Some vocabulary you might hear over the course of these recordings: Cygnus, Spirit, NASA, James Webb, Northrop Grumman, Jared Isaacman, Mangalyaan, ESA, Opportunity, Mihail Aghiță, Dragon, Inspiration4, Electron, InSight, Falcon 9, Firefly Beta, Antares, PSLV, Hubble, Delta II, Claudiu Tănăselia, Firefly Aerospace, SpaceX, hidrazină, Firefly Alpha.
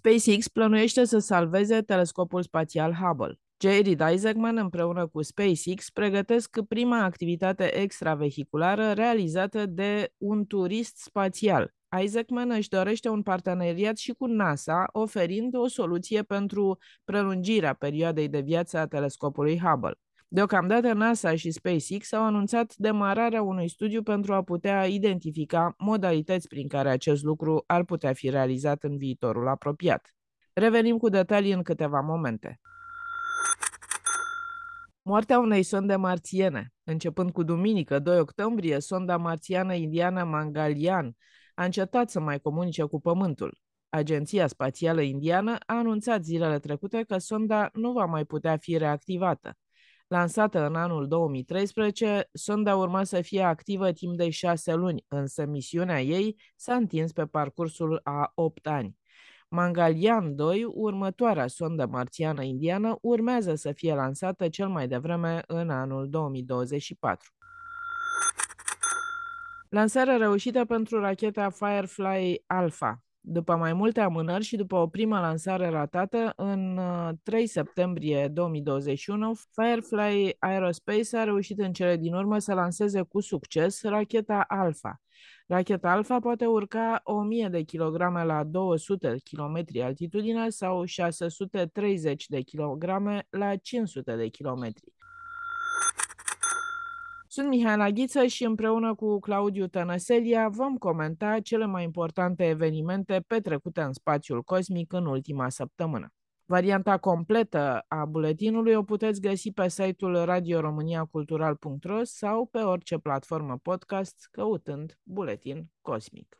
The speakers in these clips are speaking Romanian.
SpaceX plănuiește să salveze telescopul spațial Hubble. Jared Isaacman împreună cu SpaceX pregătesc prima activitate extravehiculară realizată de un turist spațial. Isaacman își dorește un parteneriat și cu NASA, oferind o soluție pentru prelungirea perioadei de viață a telescopului Hubble. Deocamdată, NASA și SpaceX au anunțat demararea unui studiu pentru a putea identifica modalități prin care acest lucru ar putea fi realizat în viitorul apropiat. Revenim cu detalii în câteva momente. Moartea unei sonde marțiene. Începând cu duminică, 2 octombrie, sonda marțiană indiană Mangalyaan a încetat să mai comunice cu Pământul. Agenția Spațială Indiană a anunțat zilele trecute că sonda nu va mai putea fi reactivată. Lansată în anul 2013, sonda urma să fie activă timp de 6 luni, însă misiunea ei s-a întins pe parcursul a 8 ani. Mangalyaan 2, următoarea sondă marțiană indiană, urmează să fie lansată cel mai devreme în anul 2024. Lansarea reușită pentru racheta Firefly Alpha. După mai multe amânări și după o primă lansare ratată, în 3 septembrie 2021, Firefly Aerospace a reușit în cele din urmă să lanseze cu succes racheta Alpha. Racheta Alpha poate urca 1000 de kilograme la 200 km altitudine sau 630 de kilograme la 500 de kilometri. Sunt Mihail Aghiță și împreună cu Claudiu Tănăselia vom comenta cele mai importante evenimente petrecute în spațiul cosmic în ultima săptămână. Varianta completă a buletinului o puteți găsi pe site-ul radioromaniacultural.ro sau pe orice platformă podcast căutând buletin cosmic.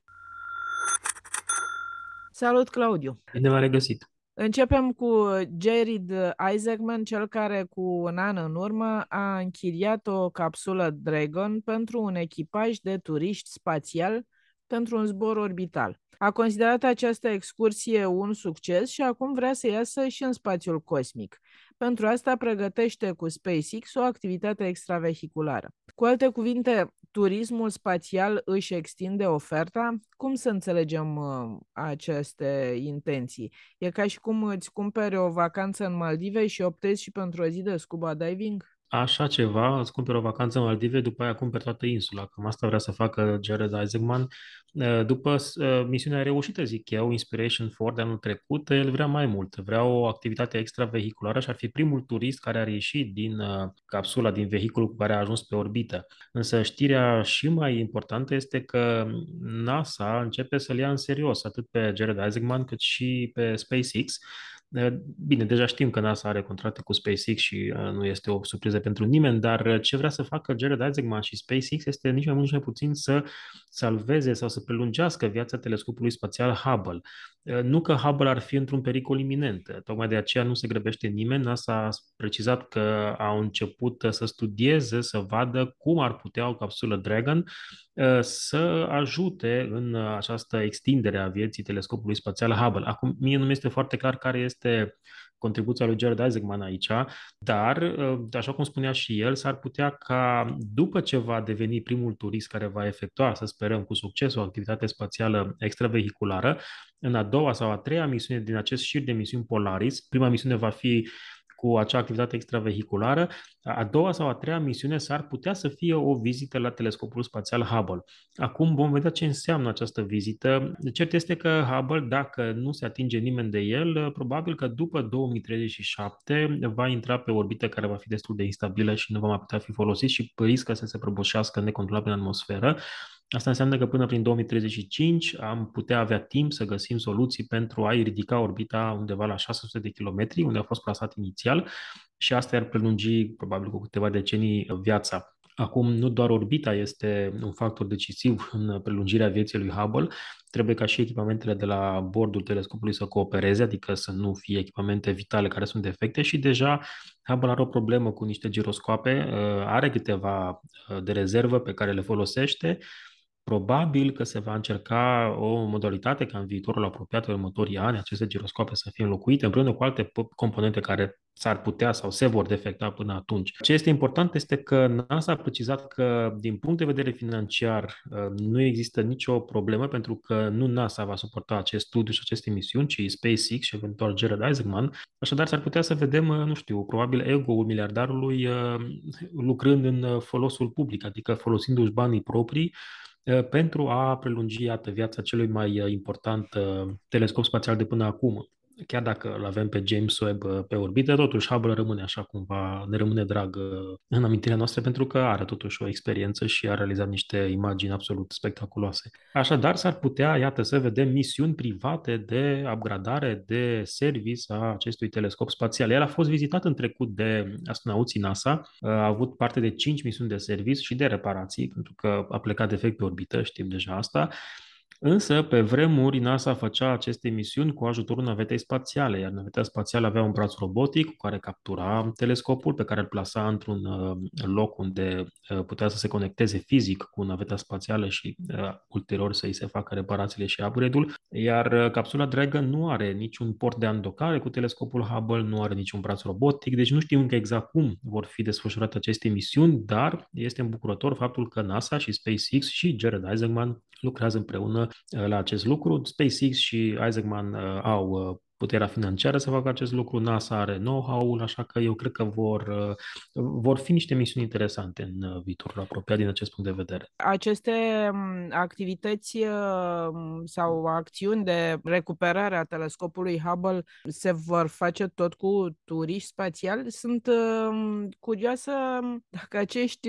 Salut, Claudiu! Bine v-am regăsit! Începem cu Jared Isaacman, cel care cu un an în urmă a închiriat o capsulă Dragon pentru un echipaj de turiști spațial pentru un zbor orbital. A considerat această excursie un succes și acum vrea să iasă și în spațiul cosmic. Pentru asta pregătește cu SpaceX o activitate extravehiculară. Cu alte cuvinte, turismul spațial își extinde oferta? Cum să înțelegem aceste intenții? E ca și cum îți cumperi o vacanță în Maldive și optezi și pentru o zi de scuba diving? Așa ceva, îți cumperi o vacanță în Maldive, după aia cumperi toată insula. Cam asta vrea să facă Jared Isaacman. După misiunea reușită, zic eu, Inspiration4 de anul trecut, el vrea mai mult. Vrea o activitate extravehiculară și ar fi primul turist care ar ieși din capsula, din vehiculul cu care a ajuns pe orbită. Însă știrea și mai importantă este că NASA începe să-l ia în serios, atât pe Jared Isaacman cât și pe SpaceX. Bine, deja știm că NASA are contracte cu SpaceX și nu este o surpriză pentru nimeni, dar ce vrea să facă Jared Isaacman și SpaceX este nici mai mult, nici mai puțin să salveze sau să prelungească viața telescopului spațial Hubble. Nu că Hubble ar fi într-un pericol iminent, tocmai de aceea nu se grăbește nimeni. NASA a precizat că au început să studieze, să vadă cum ar putea o capsulă Dragon să ajute în această extindere a vieții telescopului spațial Hubble. Acum, mie nu mi-este foarte clar care este contribuția lui Jared Isaacman aici, dar, așa cum spunea și el, s-ar putea ca după ce va deveni primul turist care va efectua, să sperăm cu succes, o activitate spațială extravehiculară, în a doua sau a treia misiune din acest șir de misiuni Polaris, prima misiune va fi cu acea activitate extravehiculară, a doua sau a treia misiune s-ar putea să fie o vizită la telescopul spațial Hubble. Acum vom vedea ce înseamnă această vizită. Cert este că Hubble, dacă nu se atinge nimeni de el, probabil că după 2037 va intra pe orbită care va fi destul de instabilă și nu va mai putea fi folosit și riscă să se prăbușească necontrolabil în atmosferă. Asta înseamnă că până prin 2035 am putea avea timp să găsim soluții pentru a-i ridica orbita undeva la 600 de kilometri, unde a fost plasat inițial, și asta ar prelungi probabil cu câteva decenii viața. Acum, nu doar orbita este un factor decisiv în prelungirea vieții lui Hubble, trebuie ca și echipamentele de la bordul telescopului să coopereze, adică să nu fie echipamente vitale care sunt defecte și deja Hubble are o problemă cu niște giroscoape, are câteva de rezervă pe care le folosește. Probabil că se va încerca o modalitate ca în viitorul apropiat, în următorii ani, aceste giroscoape să fie înlocuite împreună cu alte componente care s-ar putea sau se vor defecta până atunci. Ce este important este că NASA a precizat că, din punct de vedere financiar, nu există nicio problemă pentru că nu NASA va suporta acest studiu și aceste misiuni, ci SpaceX și eventual Jared Isaacman. Așadar, s-ar putea să vedem, nu știu, probabil ego-ul miliardarului lucrând în folosul public, adică folosindu-și banii proprii pentru a prelungi, iată, viața celui mai important telescop spațial de până acum. Chiar dacă îl avem pe James Webb pe orbită, totuși Hubble rămâne așa cumva, ne rămâne drag în amintirea noastră pentru că are totuși o experiență și a realizat niște imagini absolut spectaculoase. Așadar, s-ar putea, iată, să vedem misiuni private de upgradare, de service a acestui telescop spațial. El a fost vizitat în trecut de astronauții NASA, a avut parte de 5 misiuni de service și de reparații, pentru că a plecat defect pe orbită, știm deja asta. Însă, pe vremuri, NASA făcea aceste misiuni cu ajutorul navetei spațiale, iar naveta spațială avea un braț robotic cu care captura telescopul, pe care îl plasa într-un loc unde putea să se conecteze fizic cu naveta spațială și ulterior să-i se facă reparațiile și upgrade-ul, iar capsula Dragon nu are niciun port de andocare cu telescopul Hubble, nu are niciun braț robotic, deci nu știm încă exact cum vor fi desfășurate aceste misiuni, dar este îmbucurător faptul că NASA și SpaceX și Jared Isaacman lucrează împreună la acest lucru. SpaceX și Isaacman au puterea financiară să facă acest lucru, NASA are know-how-ul, așa că eu cred că vor fi niște misiuni interesante în viitorul apropiat din acest punct de vedere. Aceste activități sau acțiuni de recuperare a telescopului Hubble se vor face tot cu turiști spațiali? Sunt curioasă dacă acești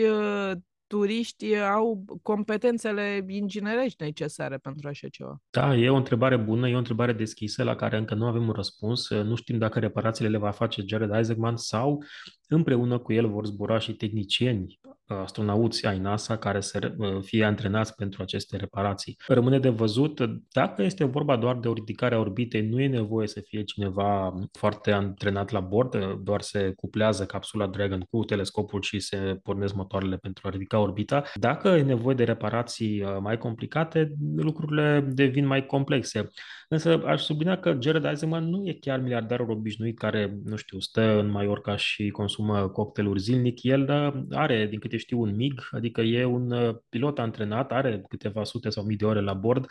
turiștii au competențele inginerești necesare pentru așa ceva. Da, e o întrebare bună, e o întrebare deschisă la care încă nu avem un răspuns. Nu știm dacă reparațiile le va face Jared Isaacman sau împreună cu el vor zbura și tehnicieni, astronauți ai NASA care să fie antrenați pentru aceste reparații. Rămâne de văzut, dacă este vorba doar de o ridicare a orbitei, nu e nevoie să fie cineva foarte antrenat la bord, doar se cuplează capsula Dragon cu telescopul și se pornesc motoarele pentru a ridica orbita. Dacă e nevoie de reparații mai complicate, lucrurile devin mai complexe. Însă aș sublinia că Jared Isaacman nu e chiar miliardarul obișnuit care, nu știu, stă în Maiorca și consumă cocktailuri zilnic. El are, din câte știu, un MiG, adică e un pilot antrenat, are câteva sute sau mii de ore la bord,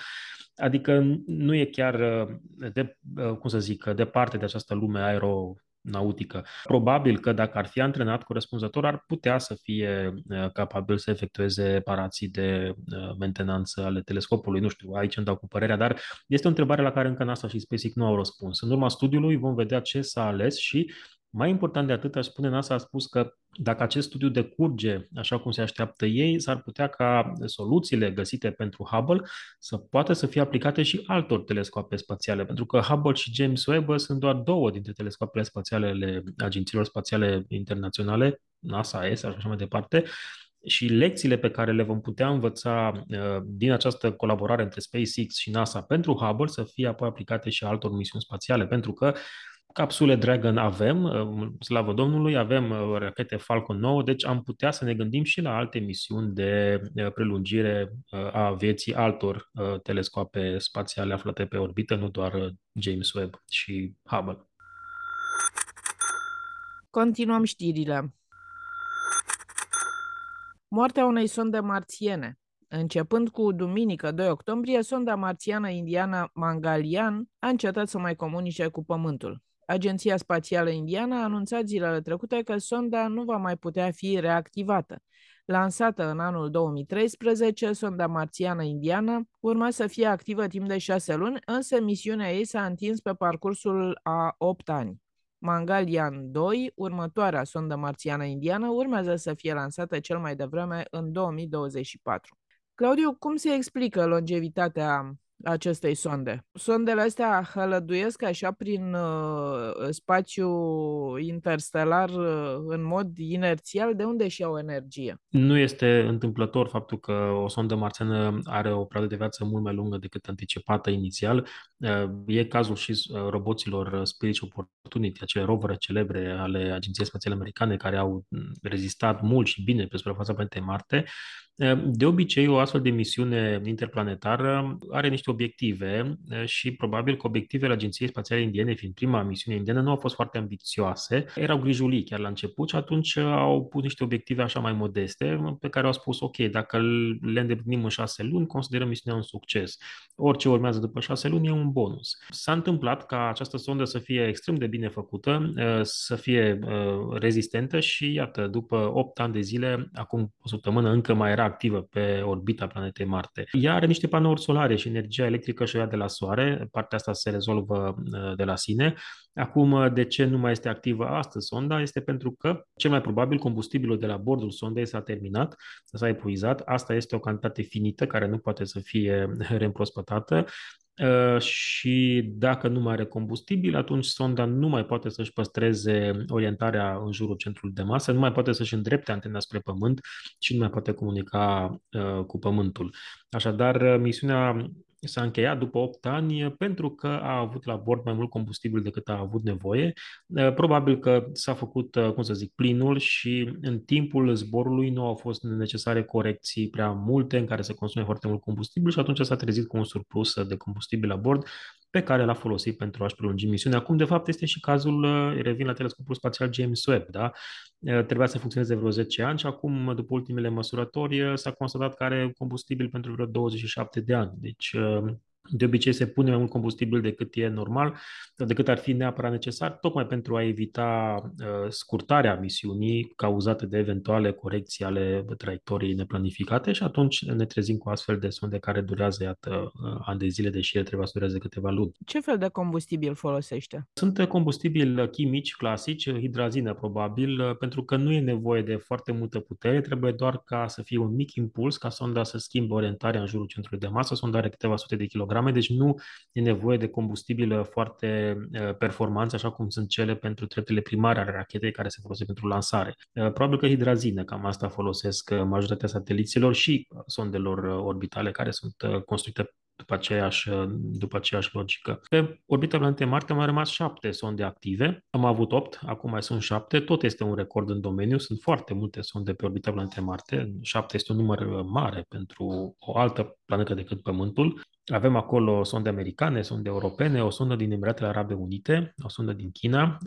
adică nu e chiar, departe de această lume aeronautică. Probabil că dacă ar fi antrenat corespunzător, ar putea să fie capabil să efectueze reparații de mentenanță ale telescopului. Nu știu, aici îmi dau cu părerea, dar este o întrebare la care încă NASA și SpaceX nu au răspuns. În urma studiului vom vedea ce s-a ales și, mai important de atât, aș spune, NASA a spus că dacă acest studiu decurge așa cum se așteaptă ei, s-ar putea ca soluțiile găsite pentru Hubble să poată să fie aplicate și altor telescoape spațiale, pentru că Hubble și James Webb sunt doar două dintre telescoapele spațiale ale agențiilor spațiale internaționale, NASA, ESA și așa mai departe, și lecțiile pe care le vom putea învăța din această colaborare între SpaceX și NASA pentru Hubble să fie apoi aplicate și altor misiuni spațiale, pentru că capsule Dragon avem, slavă Domnului, avem rachete Falcon 9, deci am putea să ne gândim și la alte misiuni de prelungire a vieții altor telescoape spațiale aflate pe orbită, nu doar James Webb și Hubble. Continuăm știrile. Moartea unei sonde marțiene. Începând cu duminică 2 octombrie, sonda marțiană indiană Mangalyaan a încetat să mai comunice cu Pământul. Agenția Spațială Indiană a anunțat zilele trecute că sonda nu va mai putea fi reactivată. Lansată în anul 2013, sonda marțiană indiană urma să fie activă timp de 6 luni, însă misiunea ei s-a întins pe parcursul a 8 ani. Mangalyaan 2, următoarea sondă marțiană indiană, urmează să fie lansată cel mai devreme în 2024. Claudiu, cum se explică longevitatea acestei sonde. Sondele astea hălăduiesc așa prin spațiu interstelar în mod inerțial, de unde și au energie. Nu este întâmplător faptul că o sondă marțiană are o perioadă de viață mult mai lungă decât anticipată inițial. E cazul și roboților Spirit și Opportunity, acele rovere celebre ale Agenției Spațiale Americane, care au rezistat mult și bine pe suprafața planetei Marte. De obicei, o astfel de misiune interplanetară are niște obiective și probabil că obiectivele Agenției Spațiale Indiene, fiind prima misiune indiană, nu au fost foarte ambițioase. Erau grijulii chiar la început și atunci au pus niște obiective așa mai modeste pe care au spus, ok, dacă le îndeplinim în 6 luni, considerăm misiunea un succes. Orice urmează după 6 luni e un bonus. S-a întâmplat ca această sondă să fie extrem de bine făcută, să fie rezistentă și, iată, după 8 ani de zile, acum o săptămână, încă mai era activă pe orbita planetei Marte. Ea are niște panouri solare și energia electrică și o ia de la soare, partea asta se rezolvă de la sine. Acum, de ce nu mai este activă astăzi sonda? Este pentru că, cel mai probabil, combustibilul de la bordul sondei s-a terminat, s-a epuizat. Asta este o cantitate finită care nu poate să fie reîmprospătată. Și dacă nu mai are combustibil, atunci sonda nu mai poate să-și păstreze orientarea în jurul centrului de masă, nu mai poate să-și îndrepte antena spre Pământ și nu mai poate comunica cu Pământul. Așadar, misiunea s-a încheiat după 8 ani pentru că a avut la bord mai mult combustibil decât a avut nevoie. Probabil că s-a făcut, plinul și în timpul zborului nu au fost necesare corecții prea multe în care se consume foarte mult combustibil și atunci s-a trezit cu un surplus de combustibil la bord pe care l-a folosit pentru a-și prelungi misiunea. Acum, de fapt, este și cazul, revin la telescopul spațial James Webb, da? Trebuia să funcționeze vreo 10 ani și acum, după ultimele măsurători, s-a constatat că are combustibil pentru vreo 27 de ani. Deci, de obicei se pune mai mult combustibil decât e normal, decât ar fi neapărat necesar, tocmai pentru a evita scurtarea misiunii cauzată de eventuale corecții ale traiectoriei neplanificate și atunci ne trezim cu astfel de sonde care durează, iată, ani de zile, deși ele trebuia să dureze câteva luni. Ce fel de combustibil folosește? Sunt combustibili chimici clasici, hidrazină probabil, pentru că nu e nevoie de foarte multă putere, trebuie doar ca să fie un mic impuls, ca sonda să schimbe orientarea în jurul centrului de masă, sonda are câteva sute de kilograme. Deci nu e nevoie de combustibil foarte performanță, așa cum sunt cele pentru treptele primare ale rachetei care se folosesc pentru lansare. Probabil că hidrazină, cam asta folosesc majoritatea sateliților și sondelor orbitale care sunt construite după aceeași logică. Pe orbita planetei Marte au rămas 7 sonde active, am avut 8, acum mai sunt 7, tot este un record în domeniu, sunt foarte multe sonde pe orbita planetei Marte, 7 este un număr mare pentru o altă planetă decât Pământul. Avem acolo sonde americane, sonde europene, o sondă din Emiratele Arabe Unite, o sondă din China,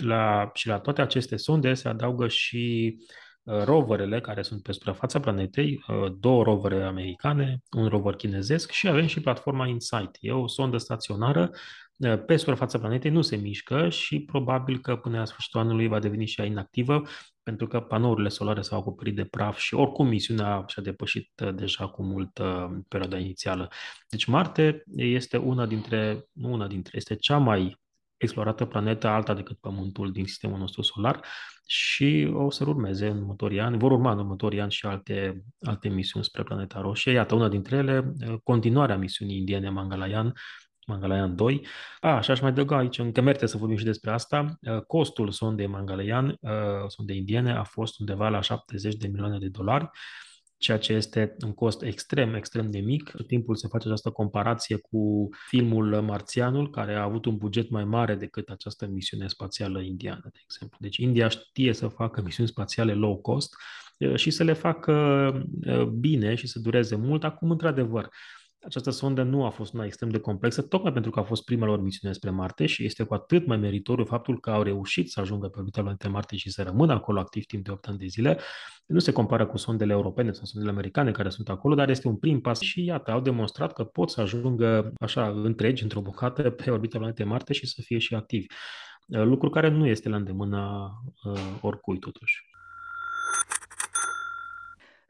și la toate aceste sonde se adaugă și roverele care sunt pe suprafața planetei, 2 rovere americane, un rover chinezesc și avem și platforma InSight. E o sondă staționară pe suprafața planetei, nu se mișcă și probabil că până la sfârșitul anului va deveni și ea inactivă pentru că panourile solare s-au acoperit de praf și oricum misiunea și-a depășit deja cu mult perioada inițială. Deci Marte este este cea mai explorată planetă, alta decât Pământul din sistemul nostru solar și o să urmeze în următorii ani, vor urma în următorii ani și alte misiuni spre planeta roșie. Iată, una dintre ele, continuarea misiunii indiene Mangalyaan 2. Și aș mai adăuga aici, încă merită să vorbim și despre asta, costul sondei Mangalyaan, sondei indiene, a fost undeva la $70 de milioane, ceea ce este un cost extrem, extrem de mic. Tot timpul se face această comparație cu filmul Marțianul, care a avut un buget mai mare decât această misiune spațială indiană, de exemplu. Deci India știe să facă misiuni spațiale low cost și să le facă bine și să dureze mult. Acum, într-adevăr, această sondă nu a fost una extrem de complexă, tocmai pentru că a fost prima lor misiune spre Marte și este cu atât mai meritoriu faptul că au reușit să ajungă pe orbita planetei Marte și să rămână acolo activ timp de 8 ani de zile. Nu se compară cu sondele europene sau sondele americane care sunt acolo, dar este un prim pas și iată, au demonstrat că pot să ajungă așa întregi, într-o bucată, pe orbita planetei Marte și să fie și activi. Lucru care nu este la îndemâna oricui totuși.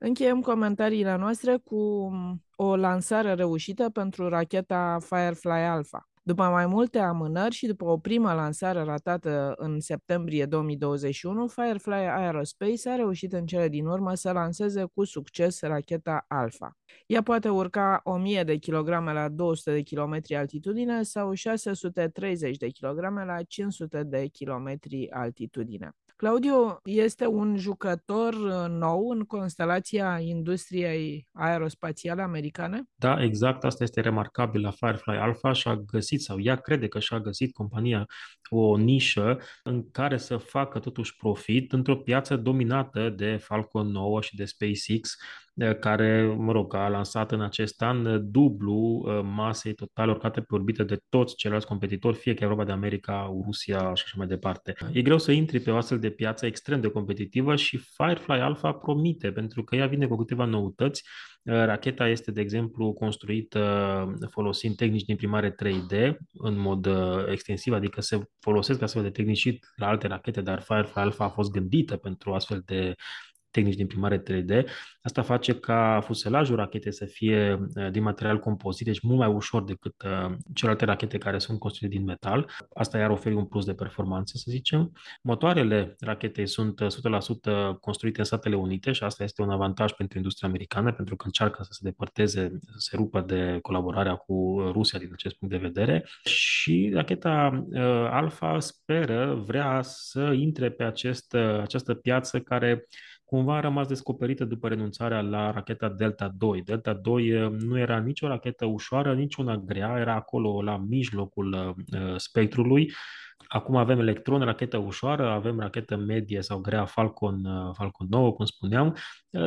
Încheiem comentariile noastre cu o lansare reușită pentru racheta Firefly Alpha. După mai multe amânări și după o primă lansare ratată în septembrie 2021, Firefly Aerospace a reușit în cele din urmă să lanseze cu succes racheta Alpha. Ea poate urca 1000 de kilograme la 200 de kilometri altitudine sau 630 de kilograme la 500 de kilometri altitudine. Claudiu este un jucător nou în constelația industriei aerospațiale americane? Da, exact. Asta este remarcabil la Firefly Alpha. Și-a găsit, sau ea crede că și-a găsit compania, o nișă în care să facă totuși profit într-o piață dominată de Falcon 9 și de SpaceX, care, a lansat în acest an dublu masei totale urcate pe orbită de toți ceilalți competitori, fie că Europa de America, Rusia și așa mai departe. E greu să intri pe o astfel de piață extrem de competitivă și Firefly Alpha promite, pentru că ea vine cu câteva noutăți. Racheta este, de exemplu, construită folosind tehnici de imprimare 3D în mod extensiv, adică se folosesc astfel de tehnici și la alte rachete, dar Firefly Alpha a fost gândită pentru astfel de tehnici de imprimare 3D. Asta face ca fuselajul rachetei să fie din material compozit, deci mult mai ușor decât celelalte rachete care sunt construite din metal. Asta i-ar oferi un plus de performanță, să zicem. Motoarele rachetei sunt 100% construite în Statele Unite și asta este un avantaj pentru industria americană, pentru că încearcă să se depărteze, să se rupă de colaborarea cu Rusia din acest punct de vedere. Și racheta Alpha vrea să intre pe această piață care cumva a rămas descoperită după renunțarea la racheta Delta II. Delta II nu era nici o rachetă ușoară, nici una grea, era acolo la mijlocul spectrului. Acum avem Electron, rachetă ușoară, avem rachetă medie sau grea Falcon 9, cum spuneam,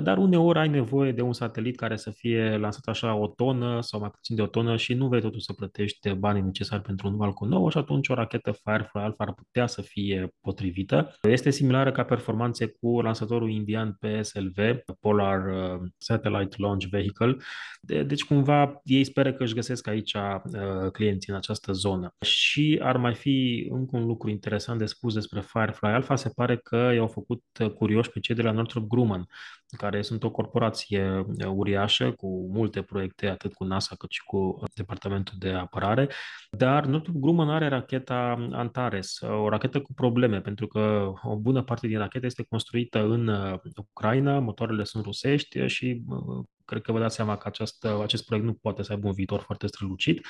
dar uneori ai nevoie de un satelit care să fie lansat așa o tonă sau mai puțin de o tonă și nu vei totuși să plătești banii necesari pentru un Falcon 9 și atunci o rachetă Firefly Alpha ar putea să fie potrivită. Este similară ca performanțe cu lansatorul indian PSLV, Polar Satellite Launch Vehicle, deci cumva ei speră că își găsesc aici clienții în această zonă. Și ar mai fi încă un lucru interesant de spus despre Firefly Alpha, se pare că i-au făcut curioși pe cei de la Northrop Grumman, care sunt o corporație uriașă cu multe proiecte, atât cu NASA cât și cu Departamentul de Apărare, dar Northrop Grumman are racheta Antares, o rachetă cu probleme, pentru că o bună parte din rachetă este construită în Ucraina, motoarele sunt rusești și cred că vă dați seama că acest proiect nu poate să aibă un viitor foarte strălucit.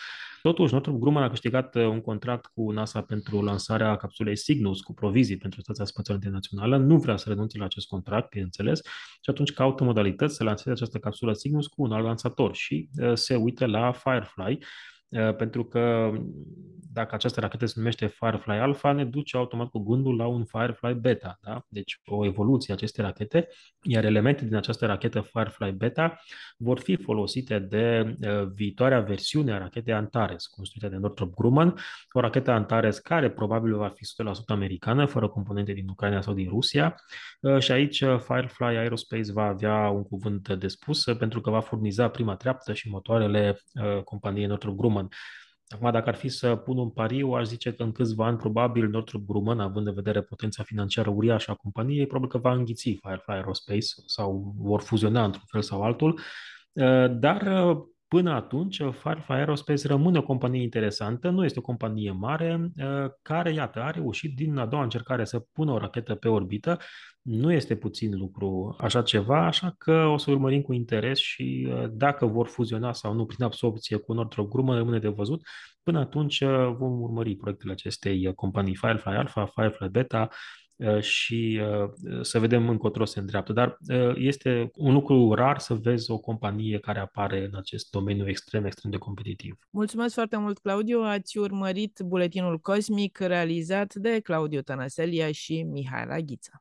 Totuși, Northrop Grumman a câștigat un contract cu NASA pentru lansarea capsulei Cygnus cu provizii pentru Stația Spațială Internațională. Nu vrea să renunțe la acest contract, bineînțeles, și atunci caută modalități să lanseze această capsulă Cygnus cu un alt lansator și se uită la Firefly, pentru că dacă această rachetă se numește Firefly Alpha, ne duce automat cu gândul la un Firefly Beta, da? Deci o evoluție a acestei rachete, iar elemente din această rachetă Firefly Beta vor fi folosite de viitoarea versiune a rachetei Antares, construită de Northrop Grumman, o rachetă Antares care probabil va fi 100% americană, fără componente din Ucraina sau din Rusia, și aici Firefly Aerospace va avea un cuvânt de spus, pentru că va furniza prima treaptă și motoarele companiei Northrop Grumman. Acum, dacă ar fi să pun un pariu, aș zice că în câțiva ani, probabil, Northrop Grumman, având în vedere potența financiară uriașă a companiei, probabil că va înghiți Firefly Aerospace sau vor fuziona într-un fel sau altul, dar până atunci Firefly Aerospace rămâne o companie interesantă, nu este o companie mare, care, iată, a reușit din a doua încercare să pună o rachetă pe orbită. Nu este puțin lucru așa ceva, așa că o să urmărim cu interes și dacă vor fuziona sau nu prin absorbție cu Northrop Grumman rămâne de văzut. Până atunci vom urmări proiectele acestei companii Firefly Alpha, Firefly Beta și să vedem încotro se îndreaptă. Dar este un lucru rar să vezi o companie care apare în acest domeniu extrem, extrem de competitiv. Mulțumesc foarte mult, Claudiu! Ați urmărit buletinul cosmic realizat de Claudiu Tănăselia și Mihail Aghiță.